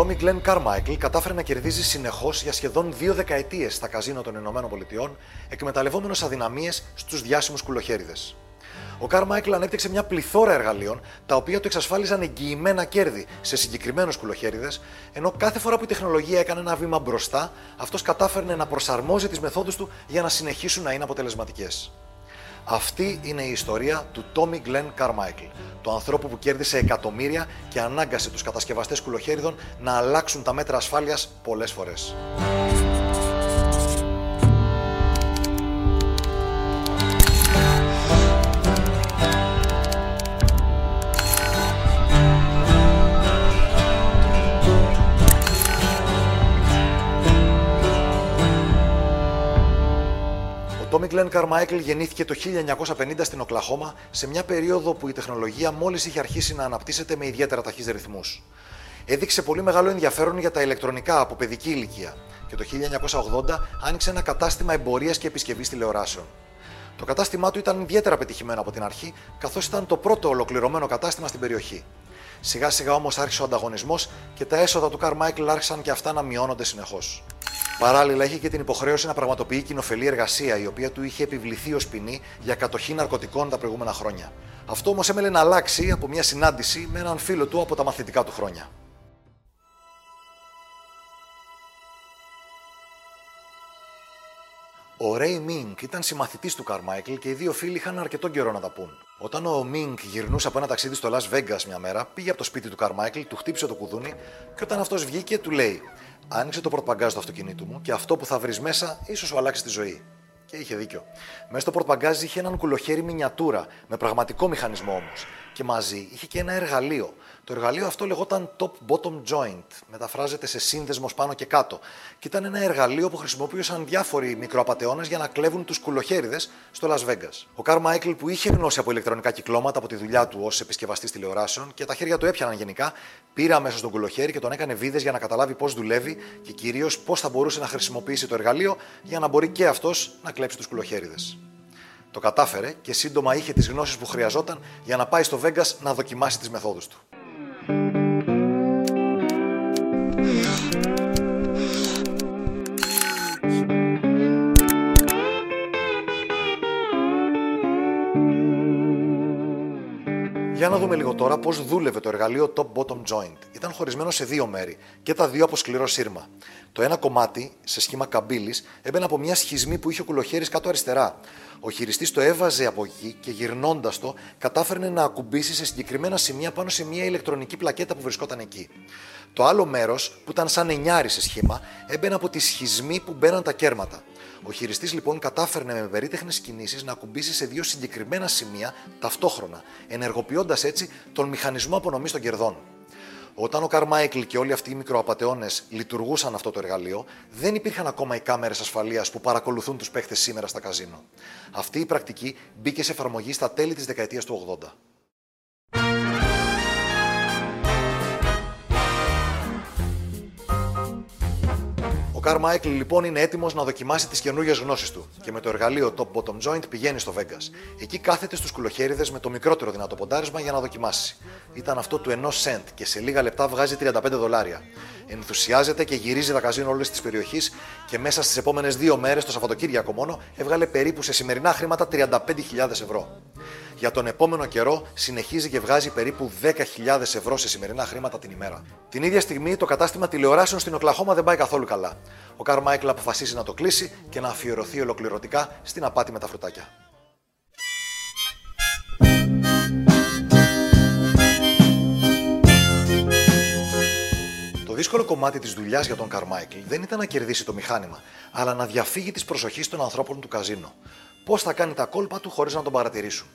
Tommy Glenn Carmichael κατάφερε να κερδίζει συνεχώς για σχεδόν 2 δεκαετίες στα καζίνο των ΗΠΑ, εκμεταλλευόμενος αδυναμίες στους διάσημους κουλοχέριδες. Ο Carmichael ανέπτυξε μια πληθώρα εργαλείων τα οποία του εξασφάλιζαν εγγυημένα κέρδη σε συγκεκριμένους κουλοχέριδες, ενώ κάθε φορά που η τεχνολογία έκανε ένα βήμα μπροστά, αυτός κατάφερνε να προσαρμόζει τις μεθόδους του για να συνεχίσουν να είναι αποτελεσματικές. Αυτή είναι η ιστορία του Tommy Glenn Carmichael, του ανθρώπου που κέρδισε εκατομμύρια και ανάγκασε τους κατασκευαστές κουλοχέριδων να αλλάξουν τα μέτρα ασφάλειας πολλές φορές. Ο Tommy Glenn Carmichael γεννήθηκε το 1950 στην Οκλαχώμα, σε μια περίοδο που η τεχνολογία μόλις είχε αρχίσει να αναπτύσσεται με ιδιαίτερα ταχύς ρυθμούς. Έδειξε πολύ μεγάλο ενδιαφέρον για τα ηλεκτρονικά από παιδική ηλικία και το 1980 άνοιξε ένα κατάστημα εμπορίας και επισκευής τηλεοράσεων. Το κατάστημά του ήταν ιδιαίτερα πετυχημένο από την αρχή, καθώς ήταν το πρώτο ολοκληρωμένο κατάστημα στην περιοχή. Σιγά σιγά όμως άρχισε ο ανταγωνισμός και τα έσοδα του Carmichael άρχισαν και αυτά να μειώνονται συνεχώς. Παράλληλα, είχε και την υποχρέωση να πραγματοποιεί κοινοφελή εργασία, η οποία του είχε επιβληθεί ως ποινή για κατοχή ναρκωτικών τα προηγούμενα χρόνια. Αυτό όμως έμελε να αλλάξει από μια συνάντηση με έναν φίλο του από τα μαθητικά του χρόνια. Ο Ray Ming ήταν συμμαθητής του Carmichael και οι δύο φίλοι είχαν αρκετό καιρό να τα πούν. Όταν ο Ming γυρνούσε από ένα ταξίδι στο Las Vegas μια μέρα, πήγε από το σπίτι του Carmichael, του χτύπησε το κουδούνι και όταν αυτός βγήκε, του λέει: «Άνοιξε το πορτμπαγκάζ του αυτοκινήτου μου και αυτό που θα βρεις μέσα ίσως σου αλλάξει τη ζωή». Και είχε δίκιο. Μέσα στο πορτμπαγκάζ είχε έναν κουλοχέρι μινιατούρα, με πραγματικό μηχανισμό όμως. Και μαζί είχε και ένα εργαλείο. Το εργαλείο αυτό λεγόταν Top Bottom Joint, μεταφράζεται σε σύνδεσμος πάνω και κάτω. Και ήταν ένα εργαλείο που χρησιμοποιούσαν διάφοροι μικροαπατεώνες για να κλέβουν τους κουλοχέριδες στο Las Vegas. Ο Carmichael, που είχε γνώση από ηλεκτρονικά κυκλώματα από τη δουλειά του ως επισκευαστής τηλεοράσεων και τα χέρια του έπιαναν γενικά, πήρε αμέσως τον κουλοχέρι και τον έκανε βίδες για να καταλάβει πώς δουλεύει και κυρίως πώς θα μπορούσε να χρησιμοποιήσει το εργαλείο για να μπορεί και αυτός να κλέψει τους κουλοχέριδες. Το κατάφερε και σύντομα είχε τις γνώσεις που χρειαζόταν για να πάει στο Vegas να δοκιμάσει τις μεθόδους του. Για να δούμε λίγο τώρα πώς δούλευε το εργαλείο Top Bottom Joint. Ήταν χωρισμένο σε δύο μέρη και τα δύο από σκληρό σύρμα. Το ένα κομμάτι, σε σχήμα καμπύλης, έμπαινε από μια σχισμή που είχε ο κουλοχέρης κάτω αριστερά. Ο χειριστής το έβαζε από εκεί και γυρνώντας το, κατάφερνε να ακουμπήσει σε συγκεκριμένα σημεία πάνω σε μια ηλεκτρονική πλακέτα που βρισκόταν εκεί. Το άλλο μέρος, που ήταν σαν εννιάρι σε σχήμα, έμπαινε από τη σχισμή που μπαίναν τα κέρματα. Ο χειριστής λοιπόν κατάφερνε με περίτεχνες κινήσεις να ακουμπήσει σε δύο συγκεκριμένα σημεία ταυτόχρονα, ενεργοποιώντας έτσι τον μηχανισμό απονομής των κερδών. Όταν ο Carmichael και όλοι αυτοί οι μικροαπατεώνες λειτουργούσαν αυτό το εργαλείο, δεν υπήρχαν ακόμα οι κάμερες ασφαλείας που παρακολουθούν τους παίχτες σήμερα στα καζίνο. Αυτή η πρακτική μπήκε σε εφαρμογή στα τέλη της δεκαετίας του 80. Ο Carmichael λοιπόν είναι έτοιμος να δοκιμάσει τις καινούργιες γνώσεις του και με το εργαλείο Top Bottom Joint πηγαίνει στο Vegas. Εκεί κάθεται στους κουλοχέριδες με το μικρότερο δυνατό ποντάρισμα για να δοκιμάσει. Ήταν αυτό του 1 cent και σε λίγα λεπτά βγάζει $35. Ενθουσιάζεται και γυρίζει τα καζίνο όλης της περιοχής και μέσα στις επόμενες 2 μέρες, το Σαββατοκύριακο μόνο, έβγαλε περίπου σε σημερινά χρήματα €35.000. Για τον επόμενο καιρό συνεχίζει και βγάζει περίπου €10.000 σε σημερινά χρήματα την ημέρα. Την ίδια στιγμή το κατάστημα τηλεοράσεων στην Οκλαχώμα δεν πάει καθόλου καλά. Ο Carmichael αποφασίζει να το κλείσει και να αφιερωθεί ολοκληρωτικά στην απάτη με τα φρουτάκια. Το δύσκολο κομμάτι της δουλειάς για τον Carmichael δεν ήταν να κερδίσει το μηχάνημα, αλλά να διαφύγει της προσοχής των ανθρώπων του καζίνο. Πώς θα κάνει τα κόλπα του χωρίς να τον παρατηρήσουν.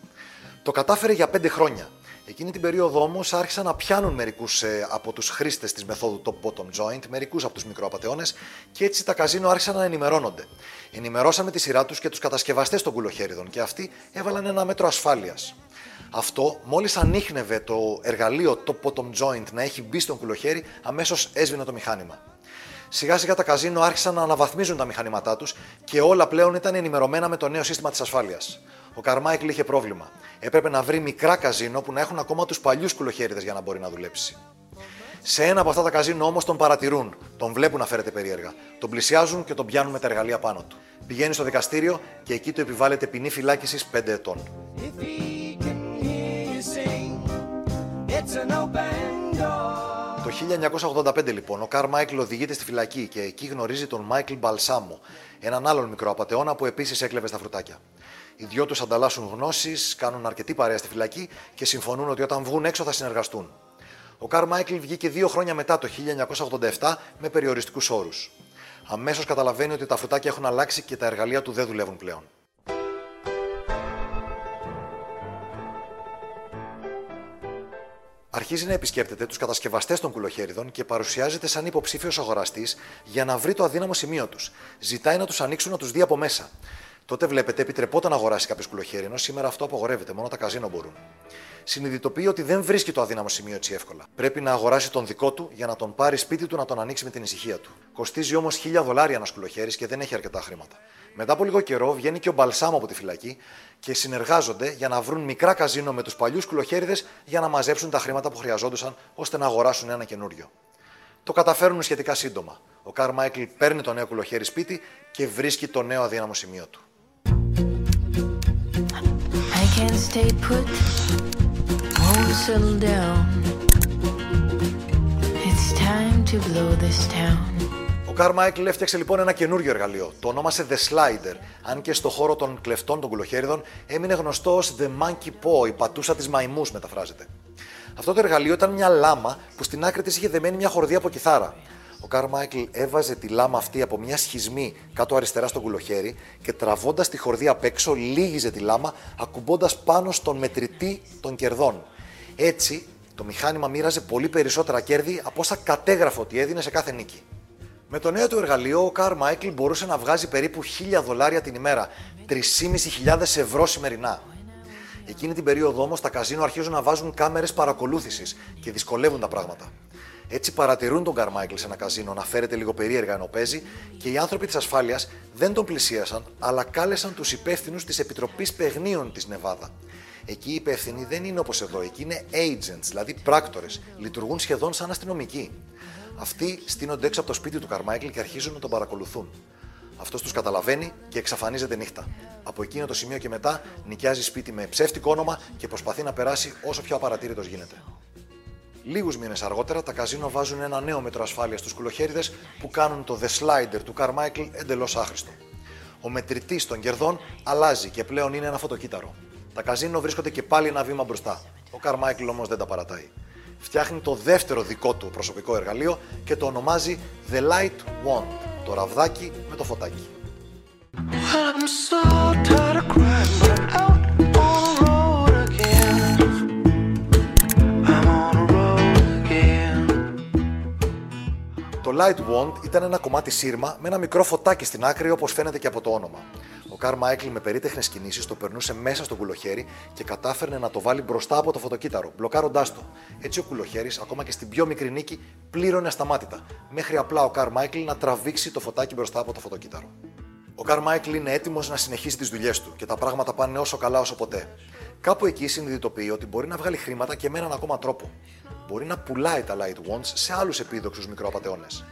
Το κατάφερε για 5 χρόνια. Εκείνη την περίοδο όμως άρχισαν να πιάνουν μερικούς από τους χρήστες της μεθόδου Top Bottom Joint, μερικούς από τους μικροαπατεώνες και έτσι τα καζίνο άρχισαν να ενημερώνονται. Ενημερώσαν με τη σειρά τους και τους κατασκευαστές των κουλοχέριδων και αυτοί έβαλαν ένα μέτρο ασφάλειας. Αυτό, μόλις ανίχνευε το εργαλείο Top Bottom Joint να έχει μπει στον κουλοχέρι, αμέσως έσβηνε το μηχάνημα. Σιγά σιγά τα καζίνο άρχισαν να αναβαθμίζουν τα μηχανήματά τους και όλα πλέον ήταν ενημερωμένα με το νέο σύστημα της ασφάλειας. Ο Carmichael είχε πρόβλημα. Έπρεπε να βρει μικρά καζίνο που να έχουν ακόμα τους παλιούς κουλοχέριδες για να μπορεί να δουλέψει. Σε ένα από αυτά τα καζίνο όμως τον παρατηρούν, τον βλέπουν να φέρεται περίεργα, τον πλησιάζουν και τον πιάνουν με τα εργαλεία πάνω του. Πηγαίνει στο δικαστήριο και εκεί του επιβάλλεται ποινή φυλάκισης 5 ετών. Το 1985 λοιπόν ο Carmichael οδηγείται στη φυλακή και εκεί γνωρίζει τον Michael Balsamo, έναν άλλον μικρό απατεώνα που επίσης έκλεβε στα φρουτάκια. Οι δυο τους ανταλλάσσουν γνώσεις, κάνουν αρκετή παρέα στη φυλακή και συμφωνούν ότι όταν βγουν έξω θα συνεργαστούν. Ο Carmichael βγήκε 2 χρόνια μετά το 1987 με περιοριστικούς όρους. Αμέσως καταλαβαίνει ότι τα φρουτάκια έχουν αλλάξει και τα εργαλεία του δεν δουλεύουν πλέον. Αρχίζει να επισκέπτεται τους κατασκευαστές των κουλοχέριδων και παρουσιάζεται σαν υποψήφιος αγοραστής για να βρει το αδύναμο σημείο τους. Ζητάει να τους ανοίξουν να τους δει από μέσα. Τότε βλέπετε επιτρεπόταν να αγοράσει κάποιος κουλοχέρι, ενώ σήμερα αυτό απαγορεύεται, μόνο τα καζίνο μπορούν. Συνειδητοποιεί ότι δεν βρίσκει το αδύναμο σημείο έτσι εύκολα. Πρέπει να αγοράσει τον δικό του για να τον πάρει σπίτι του να τον ανοίξει με την ησυχία του. Κοστίζει όμως $1,000 ένας κουλοχέρις και δεν έχει αρκετά χρήματα. Μετά από λίγο καιρό βγαίνει και ο Balsamo από τη φυλακή και συνεργάζονται για να βρουν μικρά καζίνο με τους παλιούς κουλοχέριδες για να μαζέψουν τα χρήματα που χρειαζόντουσαν ώστε να αγοράσουν ένα καινούριο. Το καταφέρνουν σχετικά σύντομα. Ο Carmichael παίρνει το νέο κουλοχέρι σπίτι και βρίσκει το νέο αδύναμο σημείο του. Ο Carmichael έφτιαξε λοιπόν ένα καινούριο εργαλείο. Το ονόμασε The Slider, αν και στο χώρο των κλεφτών των κουλοχέριδων έμεινε γνωστό ως The Monkey Paw, η πατούσα της μαϊμούς μεταφράζεται. Αυτό το εργαλείο ήταν μια λάμα που στην άκρη της είχε δεμένη μια χορδία από κιθάρα. Ο Carmichael έβαζε τη λάμα αυτή από μια σχισμή κάτω αριστερά στο κουλοχέρι και τραβώντας τη χορδία απ' έξω λύγιζε τη λάμα ακουμπώντας πάνω στον μετρητή των κερδών. Έτσι, το μηχάνημα μοίραζε πολύ περισσότερα κέρδη από όσα κατέγραφε ότι έδινε σε κάθε νίκη. Με το νέο του εργαλείο, ο Carmichael μπορούσε να βγάζει περίπου $1,000 την ημέρα, €3.500 σημερινά. Εκείνη την περίοδο όμως τα καζίνο αρχίζουν να βάζουν κάμερες παρακολούθησης και δυσκολεύουν τα πράγματα. Έτσι παρατηρούν τον Carmichael σε ένα καζίνο να φέρεται λίγο περίεργα ενώ παίζει και οι άνθρωποι της ασφάλειας δεν τον πλησίασαν αλλά κάλεσαν τους υπεύθυνους της Επιτροπής Παιγνίων της Νεβάδα. Εκεί οι υπεύθυνοι δεν είναι όπως εδώ, εκεί είναι agents, δηλαδή πράκτορες, λειτουργούν σχεδόν σαν αστυνομικοί. Αυτοί στείνονται έξω από το σπίτι του Carmichael και αρχίζουν να τον παρακολουθούν. Αυτός τους καταλαβαίνει και εξαφανίζεται νύχτα. Από εκείνο το σημείο και μετά νοικιάζει σπίτι με ψεύτικο όνομα και προσπαθεί να περάσει όσο πιο απαρατήρητος γίνεται. Λίγους μήνες αργότερα τα καζίνο βάζουν ένα νέο μέτρο ασφάλειας στους κουλοχέριδες που κάνουν το The Slider του Carmichael εντελώς άχρηστο. Ο μετρητής των κερδών αλλάζει και πλέον είναι ένα φωτοκύτταρο. Τα καζίνο βρίσκονται και πάλι ένα βήμα μπροστά. Ο Carmichael όμως δεν τα παρατάει. Φτιάχνει το δεύτερο δικό του προσωπικό εργαλείο και το ονομάζει The Light Wand, το ραβδάκι με το φωτάκι. Το Light Wand ήταν ένα κομμάτι σύρμα με ένα μικρό φωτάκι στην άκρη όπως φαίνεται και από το όνομα. Ο Carmichael με περίτεχνες κινήσεις το περνούσε μέσα στο κουλοχέρι και κατάφερνε να το βάλει μπροστά από το φωτοκύτταρο, μπλοκάροντάς το. Έτσι ο κουλοχέρις, ακόμα και στην πιο μικρή νίκη, πλήρωνε ασταμάτητα, μέχρι απλά ο Carmichael να τραβήξει το φωτάκι μπροστά από το φωτοκύτταρο. Ο Carmichael είναι έτοιμος να συνεχίσει τις δουλειές του και τα πράγματα πάνε όσο καλά όσο ποτέ. Κάπου εκεί συνειδητοποιεί ότι μπορεί να βγάλει χρήματα και με έναν ακόμα τρόπο. Μπορεί να πουλάει τα Light Wands σε άλλους επίδοξους μικροαπατεώνες.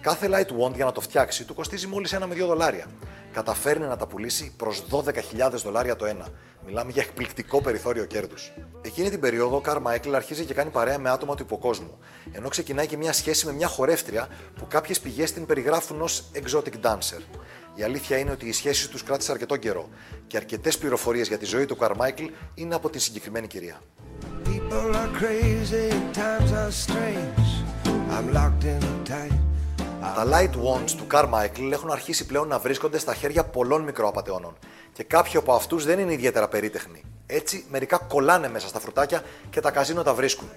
Κάθε Light Wand για να το φτιάξει του κοστίζει μόλις $1 με $2. Καταφέρνει να τα πουλήσει προς $12,000 το ένα. Μιλάμε για εκπληκτικό περιθώριο κέρδους. Εκείνη την περίοδο ο Carmichael αρχίζει και κάνει παρέα με άτομα του υποκόσμου, ενώ ξεκινάει και μια σχέση με μια χορεύτρια που κάποιες πηγές την περιγράφουν ως exotic dancer. Η αλήθεια είναι ότι οι σχέσεις τους κράτησε αρκετό καιρό και αρκετές πληροφορίες για τη ζωή του Carmichael είναι από την συγκεκριμένη κυρία. Τα Light Wands του Carmichael έχουν αρχίσει πλέον να βρίσκονται στα χέρια πολλών μικροαπατεώνων και κάποιοι από αυτούς δεν είναι ιδιαίτερα περίτεχνοι. Έτσι, μερικά κολλάνε μέσα στα φρουτάκια και τα καζίνο τα βρίσκουν.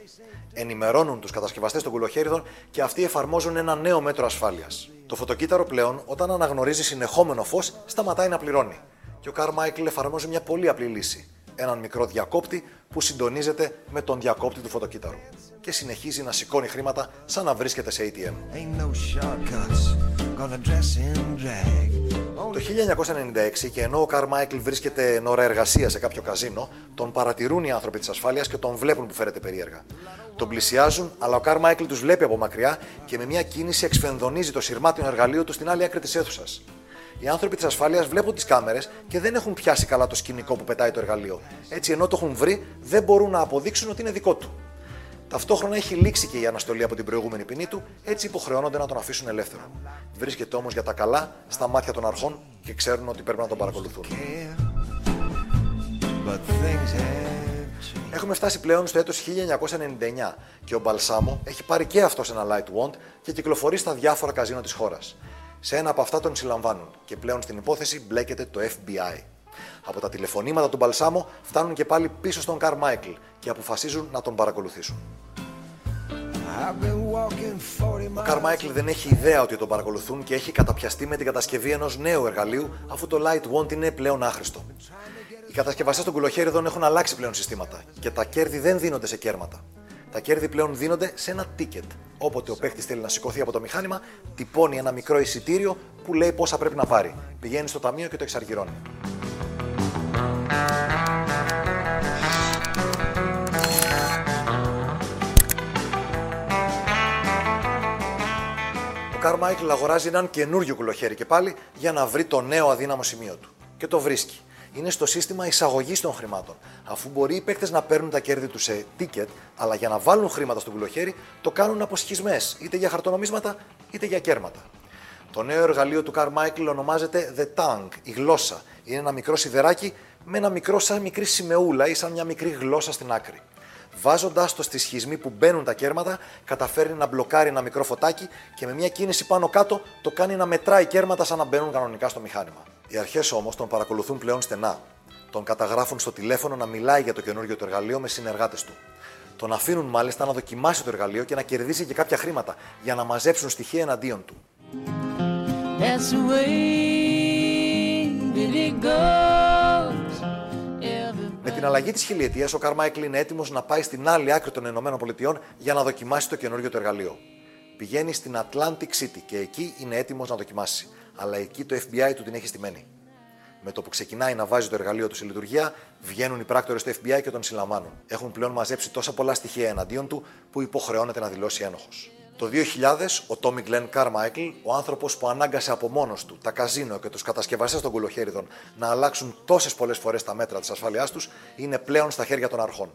Ενημερώνουν τους κατασκευαστές των κουλοχέριδων και αυτοί εφαρμόζουν ένα νέο μέτρο ασφάλειας. Το φωτοκύτταρο πλέον, όταν αναγνωρίζει συνεχόμενο φως, σταματάει να πληρώνει. Και ο Carmichael εφαρμόζει μια πολύ απλή λύση. Έναν μικρό διακόπτη που συντονίζεται με τον διακόπτη του φωτοκύτταρου και συνεχίζει να σηκώνει χρήματα σαν να βρίσκεται σε ATM. No shortcuts, drag, το 1996 και ενώ ο Καρμάικλ βρίσκεται εν ώρα εργασία σε κάποιο καζίνο, τον παρατηρούν οι άνθρωποι της ασφάλειας και τον βλέπουν που φέρεται περίεργα. Τον πλησιάζουν, αλλά ο Καρμάικλ τους βλέπει από μακριά και με μια κίνηση εξφενδονίζει το σειρμάτινο εργαλείο του στην άλλη άκρη της αίθουσας. Οι άνθρωποι της ασφάλειας βλέπουν τις κάμερες και δεν έχουν πιάσει καλά το σκηνικό που πετάει το εργαλείο. Έτσι, ενώ το έχουν βρει, δεν μπορούν να αποδείξουν ότι είναι δικό του. Ταυτόχρονα έχει λήξει και η αναστολή από την προηγούμενη ποινή του, έτσι υποχρεώνονται να τον αφήσουν ελεύθερο. Βρίσκεται όμως για τα καλά στα μάτια των αρχών και ξέρουν ότι πρέπει να τον παρακολουθούν. Έχουμε φτάσει πλέον στο έτος 1999 και ο Μπαλσάμο έχει πάρει και αυτός ένα light wand και κυκλοφορεί στα διάφορα καζίνο της χώρας. Σε ένα από αυτά τον συλλαμβάνουν και πλέον στην υπόθεση μπλέκεται το FBI. Από τα τηλεφωνήματα του Μπαλσάμο φτάνουν και πάλι πίσω στον Καρμάικλ και αποφασίζουν να τον παρακολουθήσουν. Ο Καρμάικλ δεν έχει ιδέα ότι τον παρακολουθούν και έχει καταπιαστεί με την κατασκευή ενός νέου εργαλείου, αφού το Light Wand είναι πλέον άχρηστο. Οι κατασκευαστές των κουλοχέριδων έχουν αλλάξει πλέον συστήματα και τα κέρδη δεν δίνονται σε κέρματα. Τα κέρδη πλέον δίνονται σε ένα ticket. Όποτε ο παίκτης θέλει να σηκωθεί από το μηχάνημα, τυπώνει ένα μικρό εισιτήριο που λέει πόσα πρέπει να πάρει. Πηγαίνει στο ταμείο και το εξαργυρώνει. Ο Καρμάικλ αγοράζει έναν καινούριο κουλοχέρι και πάλι για να βρει το νέο αδύναμο σημείο του. Και το βρίσκει. Είναι στο σύστημα εισαγωγής των χρημάτων. Αφού μπορεί οι παίκτες να παίρνουν τα κέρδη τους σε ticket, αλλά για να βάλουν χρήματα στο κουλοχέρι, το κάνουν από σχισμές, είτε για χαρτονομίσματα είτε για κέρματα. Το νέο εργαλείο του Καρμάικλ ονομάζεται The Tank, η γλώσσα. Είναι ένα μικρό σιδεράκι με ένα μικρό σαν μικρή σημεούλα ή σαν μια μικρή γλώσσα στην άκρη. Βάζοντας το στη σχισμή που μπαίνουν τα κέρματα, καταφέρνει να μπλοκάρει ένα μικρό φωτάκι και με μια κίνηση πάνω κάτω το κάνει να μετράει κέρματα σαν να μπαίνουν κανονικά στο μηχάνημα. Οι αρχές όμως τον παρακολουθούν πλέον στενά. Τον καταγράφουν στο τηλέφωνο να μιλάει για το καινούργιο του εργαλείο με συνεργάτες του. Τον αφήνουν μάλιστα να δοκιμάσει το εργαλείο και να κερδίσει και κάποια χρήματα για να μαζέψουν στοιχεία εναντίον του. Με την αλλαγή της χιλιετίας, ο Καρμάικλ είναι έτοιμος να πάει στην άλλη άκρη των ΗΠΑ για να δοκιμάσει το καινούργιο του εργαλείο. Πηγαίνει στην Atlantic City και εκεί είναι έτοιμος να δοκιμάσει. Αλλά εκεί το FBI του την έχει στημένη. Με το που ξεκινάει να βάζει το εργαλείο του σε λειτουργία, βγαίνουν οι πράκτορες του FBI και τον συλλαμβάνουν. Έχουν πλέον μαζέψει τόσα πολλά στοιχεία εναντίον του που υποχρεώνεται να δηλώσει ένοχος. Το 2000, ο Tommy Glenn Carmichael, ο άνθρωπος που ανάγκασε από μόνος του τα καζίνο και τους κατασκευαστές των κουλοχέριδων να αλλάξουν τόσες πολλές φορές τα μέτρα της ασφαλείας τους, είναι πλέον στα χέρια των αρχών.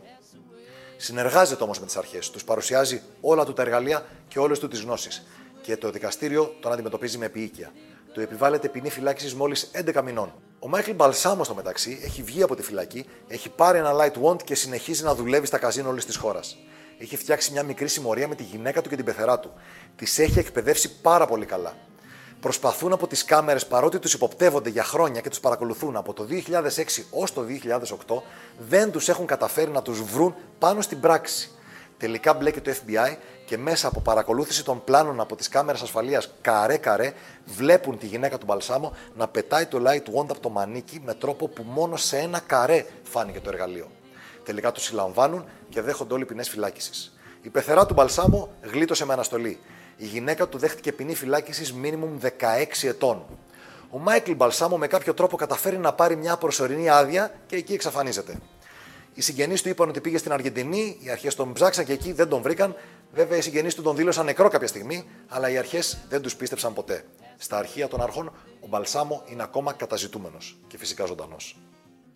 Συνεργάζεται όμως με τις αρχές, τους παρουσιάζει όλα του τα εργαλεία και όλες του τις γνώσεις και το δικαστήριο τον αντιμετωπίζει με επιοίκεια. Του επιβάλλεται ποινή φυλάκισης μόλις 11 μηνών. Ο Michael Balsamo στο μεταξύ έχει βγει από τη φυλακή, έχει πάρει ένα light wand και συνεχίζει να δουλεύει στα καζίνο όλης της χώρας. Έχει φτιάξει μια μικρή συμμορία με τη γυναίκα του και την πεθερά του. Τις έχει εκπαιδεύσει πάρα πολύ καλά. Προσπαθούν από τις κάμερες, παρότι τους υποπτεύονται για χρόνια και τους παρακολουθούν από το 2006 ως το 2008, δεν τους έχουν καταφέρει να τους βρουν πάνω στην πράξη. Τελικά μπλέκεται το FBI και μέσα από παρακολούθηση των πλάνων από τις κάμερες ασφαλείας καρέ-καρέ βλέπουν τη γυναίκα του Μπαλσάμο να πετάει το light wand από το μανίκι με τρόπο που μόνο σε ένα καρέ φάνηκε το εργαλείο. Τελικά τους συλλαμβάνουν και δέχονται όλοι ποινές φυλάκισης. Η πεθερά του Μπαλσάμο γλίτωσε με αναστολή. Η γυναίκα του δέχτηκε ποινή φυλάκισης μίνιμουμ 16 ετών. Ο Μάικλ Μπαλσάμο με κάποιο τρόπο καταφέρει να πάρει μια προσωρινή άδεια και εκεί εξαφανίζεται. Οι συγγενείς του είπαν ότι πήγε στην Αργεντινή, οι αρχές τον ψάξαν και εκεί δεν τον βρήκαν. Βέβαια, οι συγγενείς του τον δήλωσαν νεκρό κάποια στιγμή, αλλά οι αρχές δεν τους πίστεψαν ποτέ. Στα αρχεία των αρχών, ο Μπαλσάμο είναι ακόμα καταζητούμενος και φυσικά ζωντανός.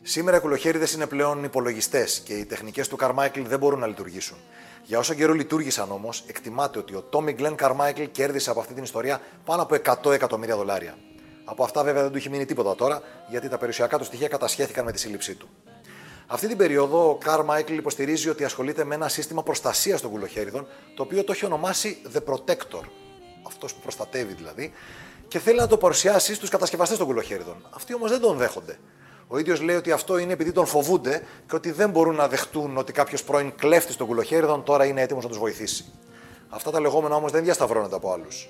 Σήμερα οι κουλοχέριδες είναι πλέον υπολογιστές και οι τεχνικές του Carmichael δεν μπορούν να λειτουργήσουν. Για όσο καιρό λειτουργήσαν όμως, εκτιμάται ότι ο Tommy Glenn Carmichael κέρδισε από αυτή την ιστορία πάνω από $100 εκατομμύρια. Από αυτά βέβαια δεν του έχει μείνει τίποτα τώρα, γιατί τα περιουσιακά του στοιχεία κατασχέθηκαν με τη σύλληψή του. Αυτή την περίοδο, ο Carmichael υποστηρίζει ότι ασχολείται με ένα σύστημα προστασίας των κουλοχέριδων, το οποίο το έχει ονομάσει The Protector, αυτός που προστατεύει δηλαδή, και θέλει να το παρουσιάσει στους κατασκευαστές των κουλοχέριδων. Αυτοί όμως δεν τον δέχονται. Ο ίδιος λέει ότι αυτό είναι επειδή τον φοβούνται και ότι δεν μπορούν να δεχτούν ότι κάποιος πρώην κλέφτης των κουλοχέριδων τώρα είναι έτοιμος να τους βοηθήσει. Αυτά τα λεγόμενα όμως δεν διασταυρώνονται από άλλους.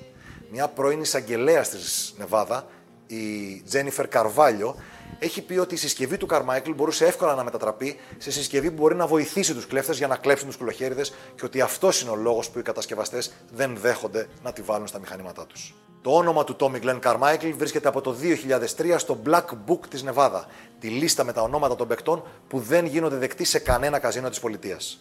Μια πρώην εισαγγελέα της Νεβάδα η Τζένιφερ Καρβάλιο, έχει πει ότι η συσκευή του Καρμάικλ μπορούσε εύκολα να μετατραπεί σε συσκευή που μπορεί να βοηθήσει τους κλέφτες για να κλέψουν τους κουλοχέριδες και ότι αυτός είναι ο λόγος που οι κατασκευαστές δεν δέχονται να τη βάλουν στα μηχανήματά τους. Το όνομα του Tommy Glenn Carmichael βρίσκεται από το 2003 στο Black Book της Νεβάδα, τη λίστα με τα ονόματα των παικτών που δεν γίνονται δεκτοί σε κανένα καζίνο της πολιτείας.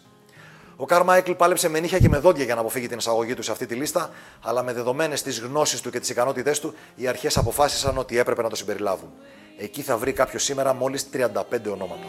Ο Carmichael πάλεψε με νύχια και με δόντια για να αποφύγει την εισαγωγή του σε αυτή τη λίστα, αλλά με δεδομένες τις γνώσεις του και τις ικανότητές του, οι αρχές αποφάσισαν ότι έπρεπε να το συμπεριλάβουν. Εκεί θα βρει κάποιο σήμερα μόλις 35 ονόματα.